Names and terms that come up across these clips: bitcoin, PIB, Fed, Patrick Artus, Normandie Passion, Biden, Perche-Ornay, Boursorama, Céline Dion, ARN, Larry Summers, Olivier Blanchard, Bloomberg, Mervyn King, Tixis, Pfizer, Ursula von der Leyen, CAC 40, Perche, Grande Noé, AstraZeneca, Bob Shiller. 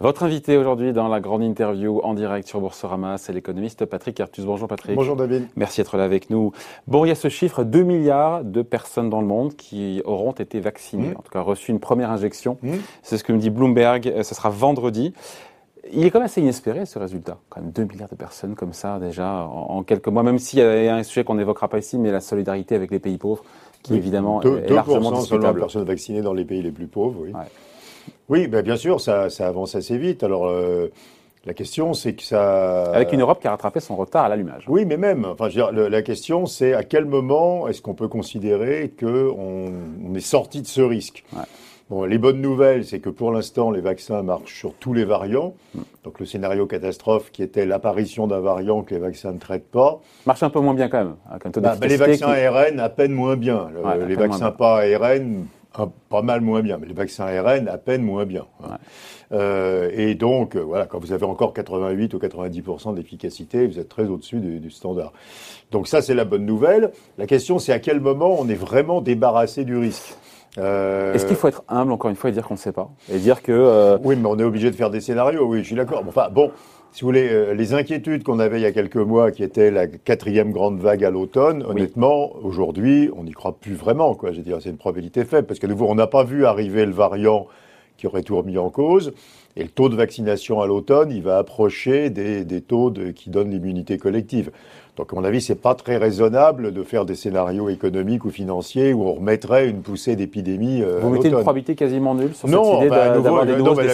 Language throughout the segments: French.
Votre invité aujourd'hui dans la grande interview en direct sur Boursorama, c'est l'économiste Patrick Artus. Bonjour Patrick. Bonjour David. Merci d'être là avec nous. Bon, il y a ce chiffre, 2 milliards de personnes dans le monde qui auront été vaccinées, en tout cas reçu une première injection. C'est ce que me dit Bloomberg, ce sera vendredi. Il est quand même assez inespéré ce résultat, quand même 2 milliards de personnes comme ça déjà en quelques mois, même s'il y a un sujet qu'on n'évoquera pas ici, mais la solidarité avec les pays pauvres qui évidemment est largement discutable. 2% seulement de personnes vaccinées dans les pays les plus pauvres, oui. Ouais. Oui, ben bien sûr, ça avance assez vite. Alors, la question, c'est que ça... Avec une Europe qui a rattrapé son retard à l'allumage. Oui, mais même. Enfin, je veux dire, la question, c'est à quel moment est-ce qu'on peut considérer qu'on est sorti de ce risque ? Ouais. Bon, les bonnes nouvelles, c'est que pour l'instant, les vaccins marchent sur tous les variants. Donc, le scénario catastrophe qui était l'apparition d'un variant que les vaccins ne traitent pas... Marche un peu moins bien quand même. Hein, comme les vaccins ARN, à peine moins bien. Les vaccins pas ARN... Pas mal moins bien, mais les vaccins ARN, à peine moins bien. Hein. Ouais. Et donc, voilà, quand vous avez encore 88 ou 90% d'efficacité, vous êtes très au-dessus du standard. Donc ça, c'est la bonne nouvelle. La question, c'est à quel moment on est vraiment débarrassé du risque. Est-ce qu'il faut être humble, encore une fois, et dire qu'on ne sait pas ? Et dire que... Oui, mais on est obligé de faire des scénarios, oui, je suis d'accord. Enfin, bon, si vous voulez, les inquiétudes qu'on avait il y a quelques mois, qui était la 4e grande vague à l'automne, honnêtement, aujourd'hui, on n'y croit plus vraiment, quoi. Je veux dire, c'est une probabilité faible, parce qu'à nouveau, on n'a pas vu arriver le variant qui aurait tout remis en cause, et le taux de vaccination à l'automne, il va approcher des taux qui donnent l'immunité collective. Donc, à mon avis, c'est pas très raisonnable de faire des scénarios économiques ou financiers où on remettrait une poussée d'épidémie. Vous mettez une probabilité quasiment nulle sur cette idée d'avoir des doses, des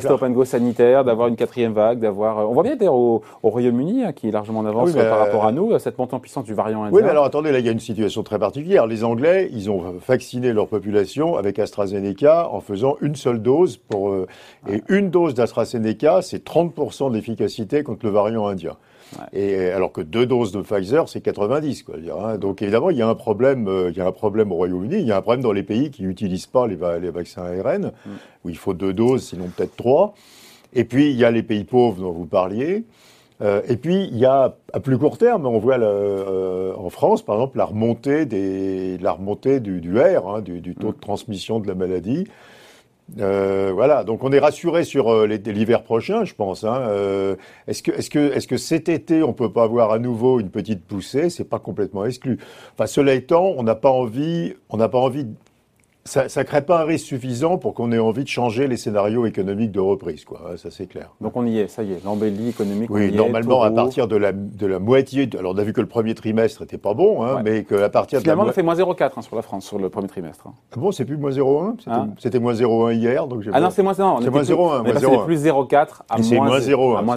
stop and go sanitaires, d'avoir une 4e vague, d'avoir. On voit bien d'ailleurs au Royaume-Uni hein, qui est largement en avance par rapport à nous cette montée en puissance du variant indien. Oui, mais alors attendez, là il y a une situation très particulière. Les Anglais, ils ont vacciné leur population avec AstraZeneca en faisant une seule dose pour et une dose d'AstraZeneca, c'est 30% d'efficacité contre le variant indien. Ouais. Et alors que 2 doses de Pfizer, c'est 90, quoi. Donc évidemment, il y a un problème. Il y a un problème au Royaume-Uni. Il y a un problème dans les pays qui n'utilisent pas les vaccins ARN, où il faut 2 doses, sinon peut-être 3. Et puis il y a les pays pauvres dont vous parliez. Et puis il y a à plus court terme, on voit en France, par exemple, la remontée du R, hein, du taux de transmission de la maladie. Voilà, donc on est rassuré sur l'hiver prochain, je pense. Hein. Est-ce que cet été on peut pas avoir à nouveau une petite poussée ? C'est pas complètement exclu. Enfin, cela étant, on n'a pas envie. Ça crée pas un risque suffisant pour qu'on ait envie de changer les scénarios économiques de reprise, quoi. Ça c'est clair. Donc on y est, ça y est, l'embellie économique. Oui, normalement à partir de la moitié. Alors on a vu que le premier trimestre était pas bon, hein, ouais. Mais que à partir finalement on fait moins 0,4 hein, sur la France sur le premier trimestre. Hein. Ah bon, c'est plus moins 0,1 c'était moins 0,1 hier, donc j'ai. Ah non, c'est moins 0,1. C'est moins 0,1. C'est plus 0,4 à moins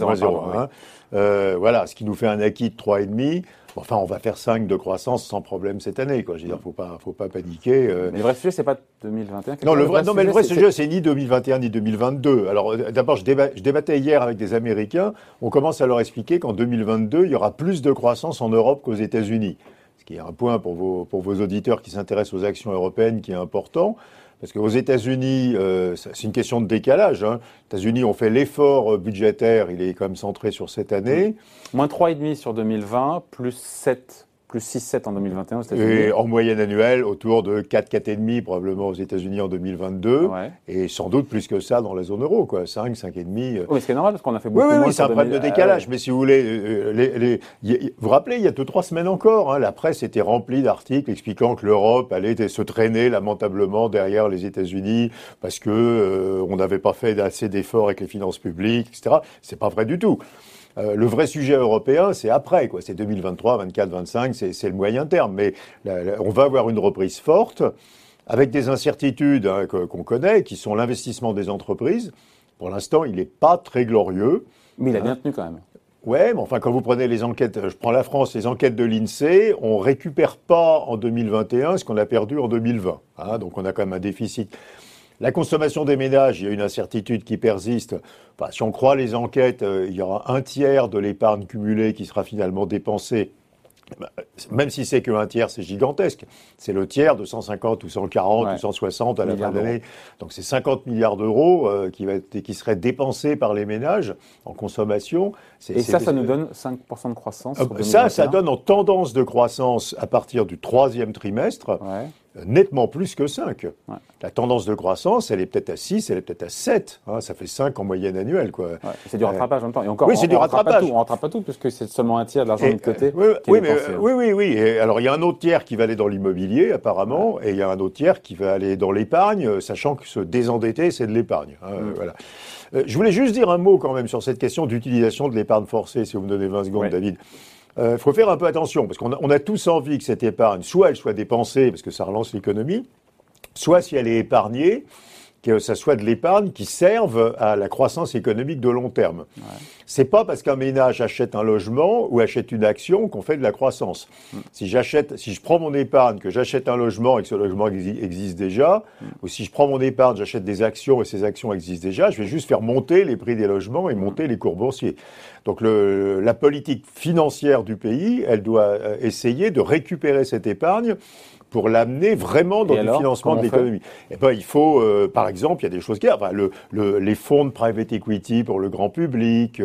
0,1. Voilà, ce qui nous fait un acquis de 3,5. Enfin, on va faire 5 de croissance sans problème cette année, quoi. Je veux dire, faut pas paniquer. Mais le vrai sujet, c'est pas 2021. Non, le vrai sujet, c'est ni 2021 ni 2022. Alors, d'abord, je débattais hier avec des Américains. On commence à leur expliquer qu'en 2022, il y aura plus de croissance en Europe qu'aux États-Unis. Ce qui est un point pour vos auditeurs qui s'intéressent aux actions européennes qui est important. Parce qu'aux États-Unis, c'est une question de décalage. Hein. Les États-Unis ont fait l'effort budgétaire, il est quand même centré sur cette année. Moins 3,5 sur 2020, plus 6,7 en 2021 aux États-Unis. Et en moyenne annuelle, autour de 4,5 probablement aux États-Unis en 2022. Ouais. Et sans doute plus que ça dans la zone euro, quoi. 5,5. Oui, c'est normal parce qu'on a fait beaucoup moins. Oui, c'est un problème de décalage. Mais si vous voulez, vous vous rappelez, il y a 2-3 semaines encore, hein, la presse était remplie d'articles expliquant que l'Europe allait se traîner lamentablement derrière les États-Unis parce que on n'avait pas fait assez d'efforts avec les finances publiques, etc. C'est pas vrai du tout. Le vrai sujet européen, c'est après, quoi. C'est 2023, 24, 25, c'est le moyen terme. Mais on va avoir une reprise forte, avec des incertitudes hein, qu'on connaît, qui sont l'investissement des entreprises. Pour l'instant, il n'est pas très glorieux. Mais il a bien tenu quand même. Ouais, mais enfin, quand vous prenez les enquêtes, je prends la France, les enquêtes de l'INSEE, on récupère pas en 2021 ce qu'on a perdu en 2020. Hein, donc on a quand même un déficit. La consommation des ménages, il y a une incertitude qui persiste. Enfin, si on croit les enquêtes, il y aura 1/3 de l'épargne cumulée qui sera finalement dépensée. Même si c'est que 1/3, c'est gigantesque. C'est le tiers de 150 ou 140 ou 160 à la fin de l'année. Donc c'est 50 milliards d'euros qui seraient dépensés par les ménages en consommation. Ça nous donne 5% de croissance. Ça donne en tendance de croissance à partir du 3e trimestre. Ouais. nettement plus que 5. Ouais. La tendance de croissance, elle est peut-être à 6, elle est peut-être à 7. Hein, ça fait 5 en moyenne annuelle, quoi. Ouais, c'est du rattrapage en même temps. Et encore, oui, c'est du rattrapage. On ne rattrape pas tout, puisque c'est seulement un tiers de l'argent de côté. Oui. Et alors, il y a un autre tiers qui va aller dans l'immobilier, apparemment, et il y a un autre tiers qui va aller dans l'épargne, sachant que se désendetter, c'est de l'épargne. Hein, voilà. Je voulais juste dire un mot, quand même, sur cette question d'utilisation de l'épargne forcée, si vous me donnez 20 secondes, David. Il faut faire un peu attention, parce qu'on a, tous envie que cette épargne, soit elle soit dépensée, parce que ça relance l'économie, soit si elle est épargnée, que ça soit de l'épargne qui serve à la croissance économique de long terme. Ouais. C'est pas parce qu'un ménage achète un logement ou achète une action qu'on fait de la croissance. Si je prends mon épargne, que j'achète un logement et que ce logement existe déjà, ou si je prends mon épargne, j'achète des actions et ces actions existent déjà, je vais juste faire monter les prix des logements et monter les cours boursiers. Donc la politique financière du pays, elle doit essayer de récupérer cette épargne pour l'amener vraiment dans le financement de l'économie. Eh ben, il faut, par exemple, il y a des choses qui... Enfin, les fonds de private equity pour le grand public,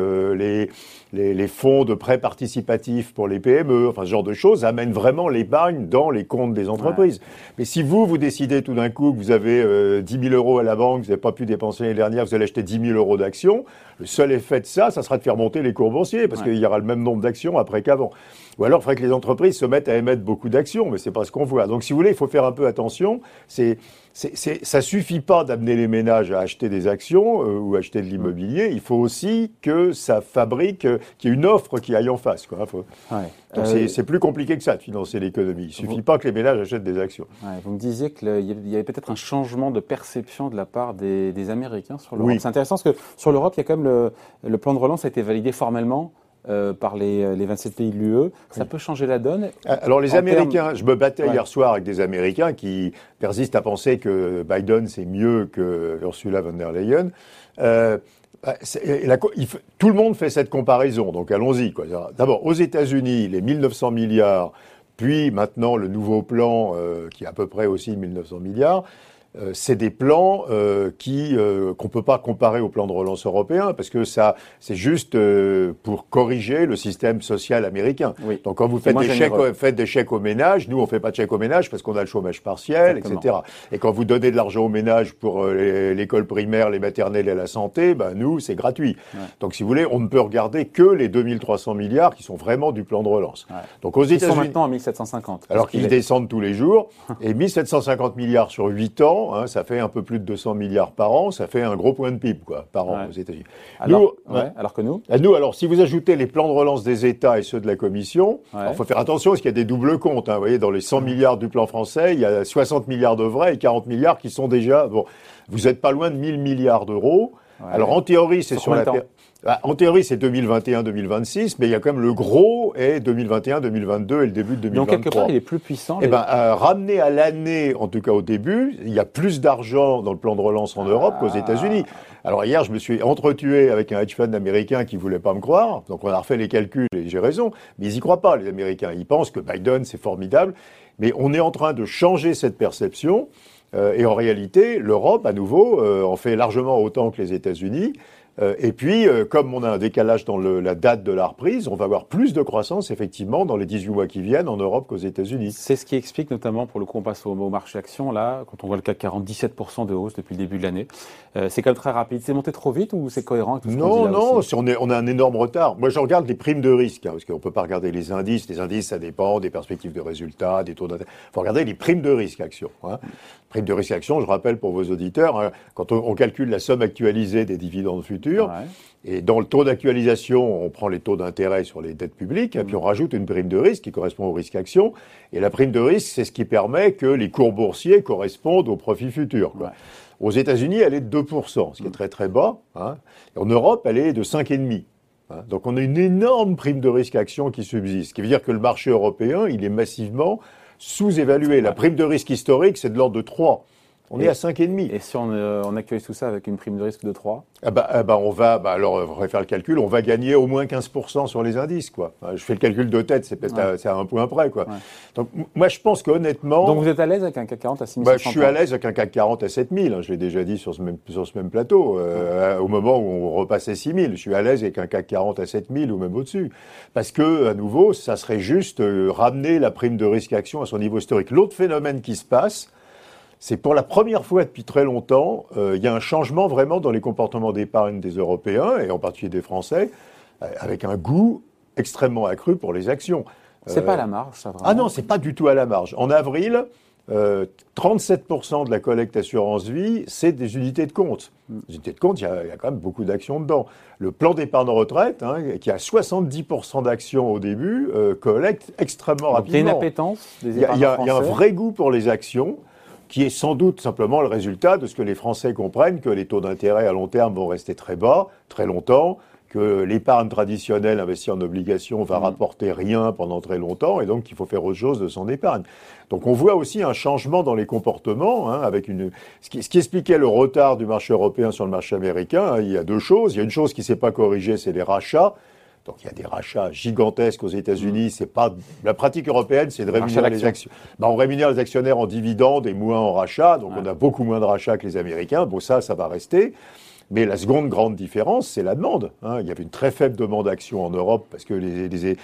les fonds de prêts participatifs pour les PME, enfin, ce genre de choses amènent vraiment l'épargne dans les comptes des entreprises. Ouais. Mais si vous décidez tout d'un coup que vous avez 10 000 euros à la banque, vous n'avez pas pu dépenser l'année dernière, vous allez acheter 10 000 euros d'actions, le seul effet de ça, ça sera de faire monter les cours boursiers, parce qu'il y aura le même nombre d'actions après qu'avant. Ou alors, il faudrait que les entreprises se mettent à émettre beaucoup d'actions, mais c'est pas ce qu'on voit. Donc, si vous voulez, il faut faire un peu attention. Ça suffit pas d'amener les ménages à acheter des actions ou acheter de l'immobilier. Il faut aussi que ça fabrique, qu'il y ait une offre qui aille en face, quoi. Donc, c'est plus compliqué que ça de financer l'économie. Il suffit pas que les ménages achètent des actions. Ouais, vous me disiez qu'il y avait peut-être un changement de perception de la part des Américains sur l'Europe. Oui. C'est intéressant parce que sur l'Europe, il y a quand même le plan de relance a été validé formellement. Par les 27 pays de l'UE, ça peut changer la donne. Alors les Américains, je me battais hier soir avec des Américains qui persistent à penser que Biden c'est mieux que Ursula von der Leyen. Tout le monde fait cette comparaison, donc allons-y, quoi. D'abord, aux États-Unis, les 1900 milliards, puis maintenant le nouveau plan qui est à peu près aussi 1900 milliards. C'est des plans qu'on peut pas comparer au plan de relance européen parce que ça, c'est juste pour corriger le système social américain. Oui. Donc quand vous faites des chèques aux ménages, nous on fait pas de chèques aux ménages parce qu'on a le chômage partiel, etc. Et quand vous donnez de l'argent aux ménages pour l'école primaire, les maternelles et la santé, nous c'est gratuit. Ouais. Donc si vous voulez, on ne peut regarder que les 2300 milliards qui sont vraiment du plan de relance. Ouais. Donc aux États-Unis, ils sont maintenant à 1750. Alors qu'ils descendent tous les jours et 1750 milliards sur 8 ans. Hein, ça fait un peu plus de 200 milliards par an, ça fait un gros point de PIB par an aux États-Unis. Alors si vous ajoutez les plans de relance des États et ceux de la Commission, il faut faire attention parce qu'il y a des doubles comptes. Hein, vous voyez, dans les 100 milliards du plan français, il y a 60 milliards de vrais et 40 milliards qui sont déjà... Bon, vous êtes pas loin de 1000 milliards d'euros. Ouais. Alors en théorie, c'est sur la... En théorie, c'est 2021-2026, mais il y a quand même le gros et 2021-2022 et le début de 2023. Donc, quelque part, il est plus puissant. Ramené à l'année, en tout cas au début, il y a plus d'argent dans le plan de relance en Europe qu'aux États-Unis. Alors, hier, je me suis entretué avec un hedge fund américain qui voulait pas me croire. Donc, on a refait les calculs et j'ai raison. Mais ils y croient pas, les Américains. Ils pensent que Biden, c'est formidable. Mais on est en train de changer cette perception. Et en réalité, l'Europe, à nouveau, en fait largement autant que les États-Unis. Et puis, comme on a un décalage dans la date de la reprise, on va avoir plus de croissance, effectivement, dans les 18 mois qui viennent en Europe qu'aux États-Unis. C'est ce qui explique, notamment, pour le coup, on passe au marché action, là, quand on voit le CAC 40, 17% de hausse depuis le début de l'année. C'est quand même très rapide. C'est monté trop vite ou c'est cohérent avec tout ce qu'on dit là? Non, on a un énorme retard. Moi, je regarde les primes de risque, hein, parce qu'on peut pas regarder les indices. Les indices, ça dépend des perspectives de résultats, des taux d'intérêt. Faut regarder les primes de risque action, hein. Primes de risque action, je rappelle pour vos auditeurs, hein, quand on calcule la somme actualisée des dividendes futurs, et dans le taux d'actualisation, on prend les taux d'intérêt sur les dettes publiques, et puis on rajoute une prime de risque qui correspond au risque action. Et la prime de risque, c'est ce qui permet que les cours boursiers correspondent aux profits futurs, quoi. Ouais. Aux États-Unis, elle est de 2%, ce qui est très très bas, hein. Et en Europe, elle est de 5,5%. Hein. Donc on a une énorme prime de risque action qui subsiste, ce qui veut dire que le marché européen, il est massivement sous-évalué. La prime de risque historique, c'est de l'ordre de 3%. On est à 5,5. Et si on actualise tout ça avec une prime de risque de 3 ? On va faire le calcul, on va gagner au moins 15% sur les indices, quoi. Je fais le calcul de tête, c'est peut-être c'est à un point près, quoi. Ouais. Donc, moi, je pense qu'honnêtement... Donc, vous êtes à l'aise avec un CAC 40 à 6500 ? Je suis à l'aise avec un CAC 40 à 7000, je l'ai déjà dit sur ce même plateau, au moment où on repassait 6000. Je suis à l'aise avec un CAC 40 à 7000 ou même au-dessus. Parce que, à nouveau, ça serait juste ramener la prime de risque-action à son niveau historique. L'autre phénomène qui se passe, c'est pour la première fois depuis très longtemps, il y a un changement vraiment dans les comportements d'épargne des Européens, et en particulier des Français, avec un goût extrêmement accru pour les actions. C'est pas à la marge, ça, vraiment. Ah non, c'est pas du tout à la marge. En avril, 37% de la collecte assurance-vie, c'est des unités de compte. Les unités de compte, il y a quand même beaucoup d'actions dedans. Le plan d'épargne retraite, qui a 70% d'actions au début, collecte extrêmement rapidement. Donc, il y a une appétence des épargnants français. Il y a un vrai goût pour les actions, qui est sans doute simplement le résultat de ce que les Français comprennent, que les taux d'intérêt à long terme vont rester très bas, très longtemps, que l'épargne traditionnelle investie en obligations va rapporter rien pendant très longtemps, et donc il faut faire autre chose de son épargne. Donc on voit aussi un changement dans les comportements, avec ce qui expliquait le retard du marché européen sur le marché américain. Il y a deux choses. Il y a une chose qui ne s'est pas corrigée, c'est les rachats. Donc il y a des rachats gigantesques aux États-Unis. C'est pas la pratique européenne, c'est de rémunérer les actionnaires. On rémunère les actionnaires en dividendes et moins en rachats. Donc on a beaucoup moins de rachats que les Américains. Bon, ça va rester. Mais la seconde grande différence, c'est la demande. Il y avait une très faible demande d'action en Europe parce que les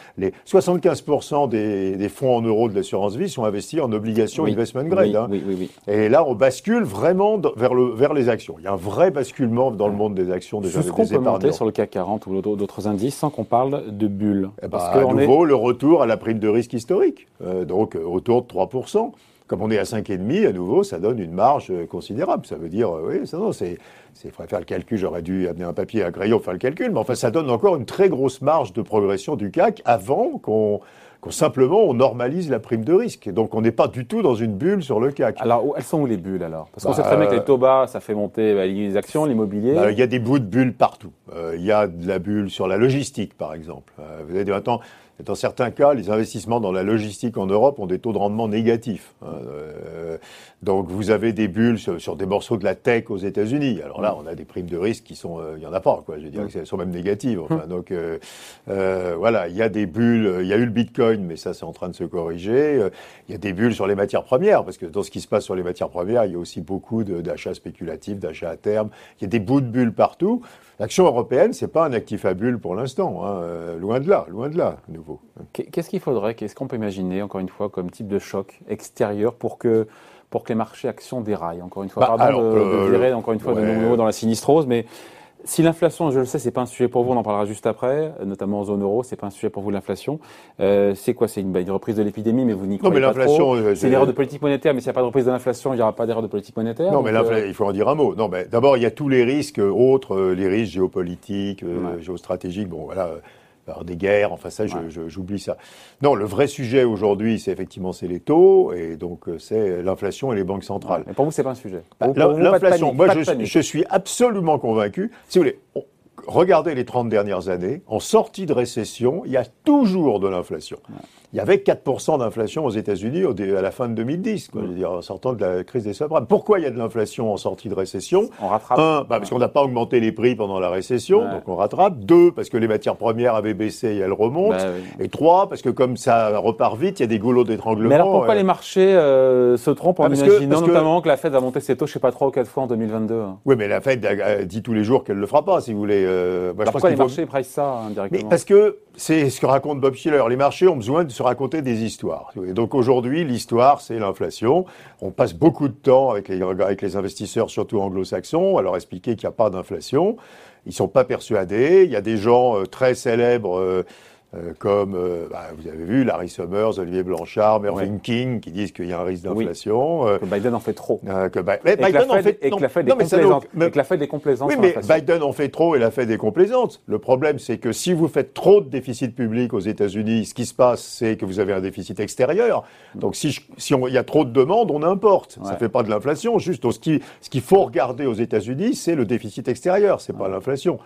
75% des fonds en euros de l'assurance vie sont investis en obligations investment grade. Oui. Et là, on bascule vraiment vers les actions. Il y a un vrai basculement dans le monde des actions des épargnants. Est-ce qu'on peut monter sur le CAC 40 ou d'autres indices sans qu'on parle de bulle ? À nouveau, le retour à la prime de risque historique, donc autour de 3%. Comme on est à 5,5, à nouveau, ça donne une marge considérable. Ça veut dire, il faudrait faire le calcul, j'aurais dû amener un papier et un crayon pour faire le calcul, mais enfin, ça donne encore une très grosse marge de progression du CAC avant qu'on normalise la prime de risque. Donc, on n'est pas du tout dans une bulle sur le CAC. Alors, elles sont où les bulles, alors ? Parce qu'on sait très bien que les taux bas, ça fait monter les actions, l'immobilier. Il y a des bouts de bulles partout. Il y a de la bulle sur la logistique, par exemple. Vous avez dit, attends... Dans certains cas, les investissements dans la logistique en Europe ont des taux de rendement négatifs. Donc, vous avez des bulles sur des morceaux de la tech aux États-Unis. Alors là, on a des primes de risque qui sont... il n'y en a pas, quoi. Je dirais qu'elles sont même négatives. Enfin, donc, voilà, il y a des bulles. Il y a eu le bitcoin, mais ça, c'est en train de se corriger. Il y a des bulles sur les matières premières, parce que dans ce qui se passe sur les matières premières, il y a aussi beaucoup d'achats spéculatifs, d'achats à terme. Il y a des bouts de bulles partout. L'action européenne, c'est pas un actif à bulle pour l'instant. Loin de là, à nouveau. Qu'est-ce qu'il faudrait, qu'est-ce qu'on peut imaginer, encore une fois, comme type de choc extérieur pour que les marchés actions déraillent, encore une fois, de nouveau dans la sinistrose, mais si l'inflation, je le sais, c'est pas un sujet pour vous, on en parlera juste après, notamment en zone euro, c'est pas un sujet pour vous l'inflation. C'est quoi ? C'est une reprise de l'épidémie, mais vous n'y croyez pas trop. C'est l'erreur de politique monétaire, mais s'il n'y a pas de reprise de l'inflation, il n'y aura pas d'erreur de politique monétaire. Non, mais il faut en dire un mot. Non, mais d'abord, il y a tous les risques autres, les risques géopolitiques, géostratégiques, bon voilà. Par des guerres, enfin ça, j'oublie ça. Non, le vrai sujet aujourd'hui, c'est les taux, et donc c'est l'inflation et les banques centrales. Mais pour vous, c'est pas un sujet. L'inflation, moi je suis absolument convaincu. Si vous voulez, regardez les 30 dernières années, en sortie de récession, il y a toujours de l'inflation. Ouais. Il y avait 4% d'inflation aux États-Unis à la fin de 2010, quoi, je veux dire, en sortant de la crise des subprimes. Pourquoi il y a de l'inflation en sortie de récession ? On rattrape. Parce qu'on n'a pas augmenté les prix pendant la récession, donc on rattrape. 2, parce que les matières premières avaient baissé et elles remontent. Et 3, parce que comme ça repart vite, il y a des goulots d'étranglement. Mais alors pourquoi les marchés se trompent en imaginant notamment que la Fed va monter ses taux, je ne sais pas, 3 ou 4 fois en 2022 ? Oui, mais la Fed dit tous les jours qu'elle ne le fera pas, si vous voulez. Pourquoi les marchés pricent ça directement ? Mais parce que c'est ce que raconte Bob Shiller. Les marchés ont besoin de se raconter des histoires. Et donc aujourd'hui, l'histoire, c'est l'inflation. On passe beaucoup de temps avec les investisseurs, surtout anglo-saxons, à leur expliquer qu'il n'y a pas d'inflation. Ils ne sont pas persuadés. Il y a des gens très célèbres... comme vous avez vu, Larry Summers, Olivier Blanchard, Mervyn King, qui disent qu'il y a un risque d'inflation. Que Biden en fait trop. Que la Fed est complaisante. Oui, mais Biden en fait trop et la Fed est complaisante. Le problème, c'est que si vous faites trop de déficit public aux États-Unis, ce qui se passe, c'est que vous avez un déficit extérieur. Donc, il y a trop de demandes, on importe. Ouais. Ça ne fait pas de l'inflation. Juste, ce qu'il faut regarder aux États-Unis, c'est le déficit extérieur. Ce n'est pas l'inflation.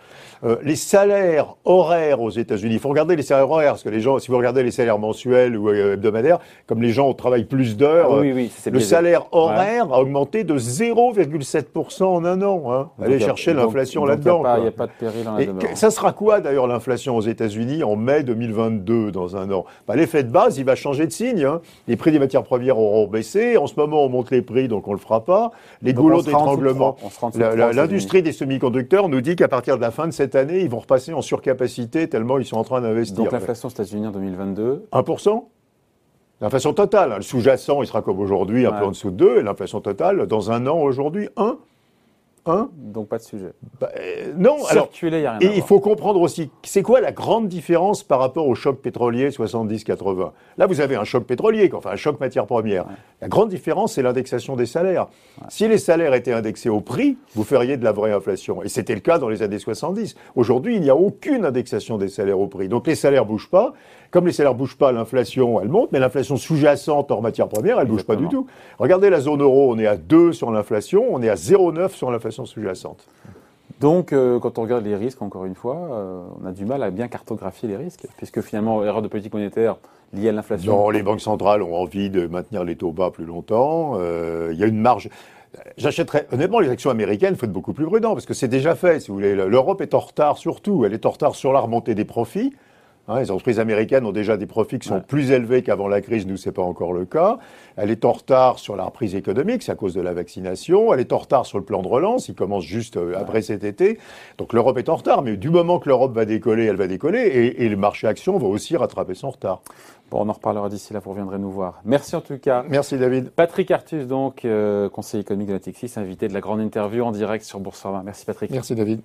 Les salaires horaires aux États-Unis. Il faut regarder les salaires €1 parce que les gens, si vous regardez les salaires mensuels ou hebdomadaires, comme les gens travaillent plus d'heures, le salaire horaire a augmenté de 0,7% en un an. Hein. Allez chercher l'inflation là-dedans. Il n'y a pas de péril en la demeure. Ça sera quoi d'ailleurs l'inflation aux États-Unis en mai 2022 dans un an? Bah, l'effet de base, il va changer de signe. Hein. Les prix des matières premières auront baissé. En ce moment, on monte les prix, donc on le fera pas. Les goulots d'étranglement. L'industrie des semi-conducteurs nous dit qu'à partir de la fin de cette année, ils vont repasser en surcapacité tellement ils sont en train d'investir. Donc l'inflation aux États-Unis en 2022 1%. L'inflation totale. Hein. Le sous-jacent, il sera comme aujourd'hui, un peu en dessous de 2. Et l'inflation totale, dans un an aujourd'hui, 1. Donc pas de sujet. Bah, non. Circuler, alors, il faut comprendre aussi, c'est quoi la grande différence par rapport au choc pétrolier 70-80 ? Là, vous avez un choc pétrolier, enfin un choc matière première. Ouais. La grande différence, c'est l'indexation des salaires. Ouais. Si les salaires étaient indexés au prix, vous feriez de la vraie inflation. Et c'était le cas dans les années 70. Aujourd'hui, il n'y a aucune indexation des salaires au prix. Donc les salaires ne bougent pas. Comme les salaires ne bougent pas, l'inflation, elle monte, mais l'inflation sous-jacente en matière première, elle ne bouge pas du tout. Regardez la zone euro, on est à 2 sur l'inflation, on est à 0,9 sur l'inflation sous-jacente. Donc, quand on regarde les risques, encore une fois, on a du mal à bien cartographier les risques, puisque finalement, l'erreur de politique monétaire liée à l'inflation... Non, les banques centrales ont envie de maintenir les taux bas plus longtemps, il y a une marge... J'achèterais, honnêtement, les actions américaines, faut être beaucoup plus prudent, parce que c'est déjà fait, si vous voulez. L'Europe est en retard surtout, elle est en retard sur la remontée des profits. Hein, les entreprises américaines ont déjà des profits qui sont plus élevés qu'avant la crise. Nous, c'est pas encore le cas. Elle est en retard sur la reprise économique, c'est à cause de la vaccination. Elle est en retard sur le plan de relance, il commence juste après cet été. Donc l'Europe est en retard, mais du moment que l'Europe va décoller, elle va décoller. Et le marché actions va aussi rattraper son retard. Bon, on en reparlera d'ici là, vous reviendrez nous voir. Merci en tout cas. Merci David. Patrick Artus, donc, conseiller économique de la Tixis, invité de la grande interview en direct sur Boursorama. Merci Patrick. Merci David.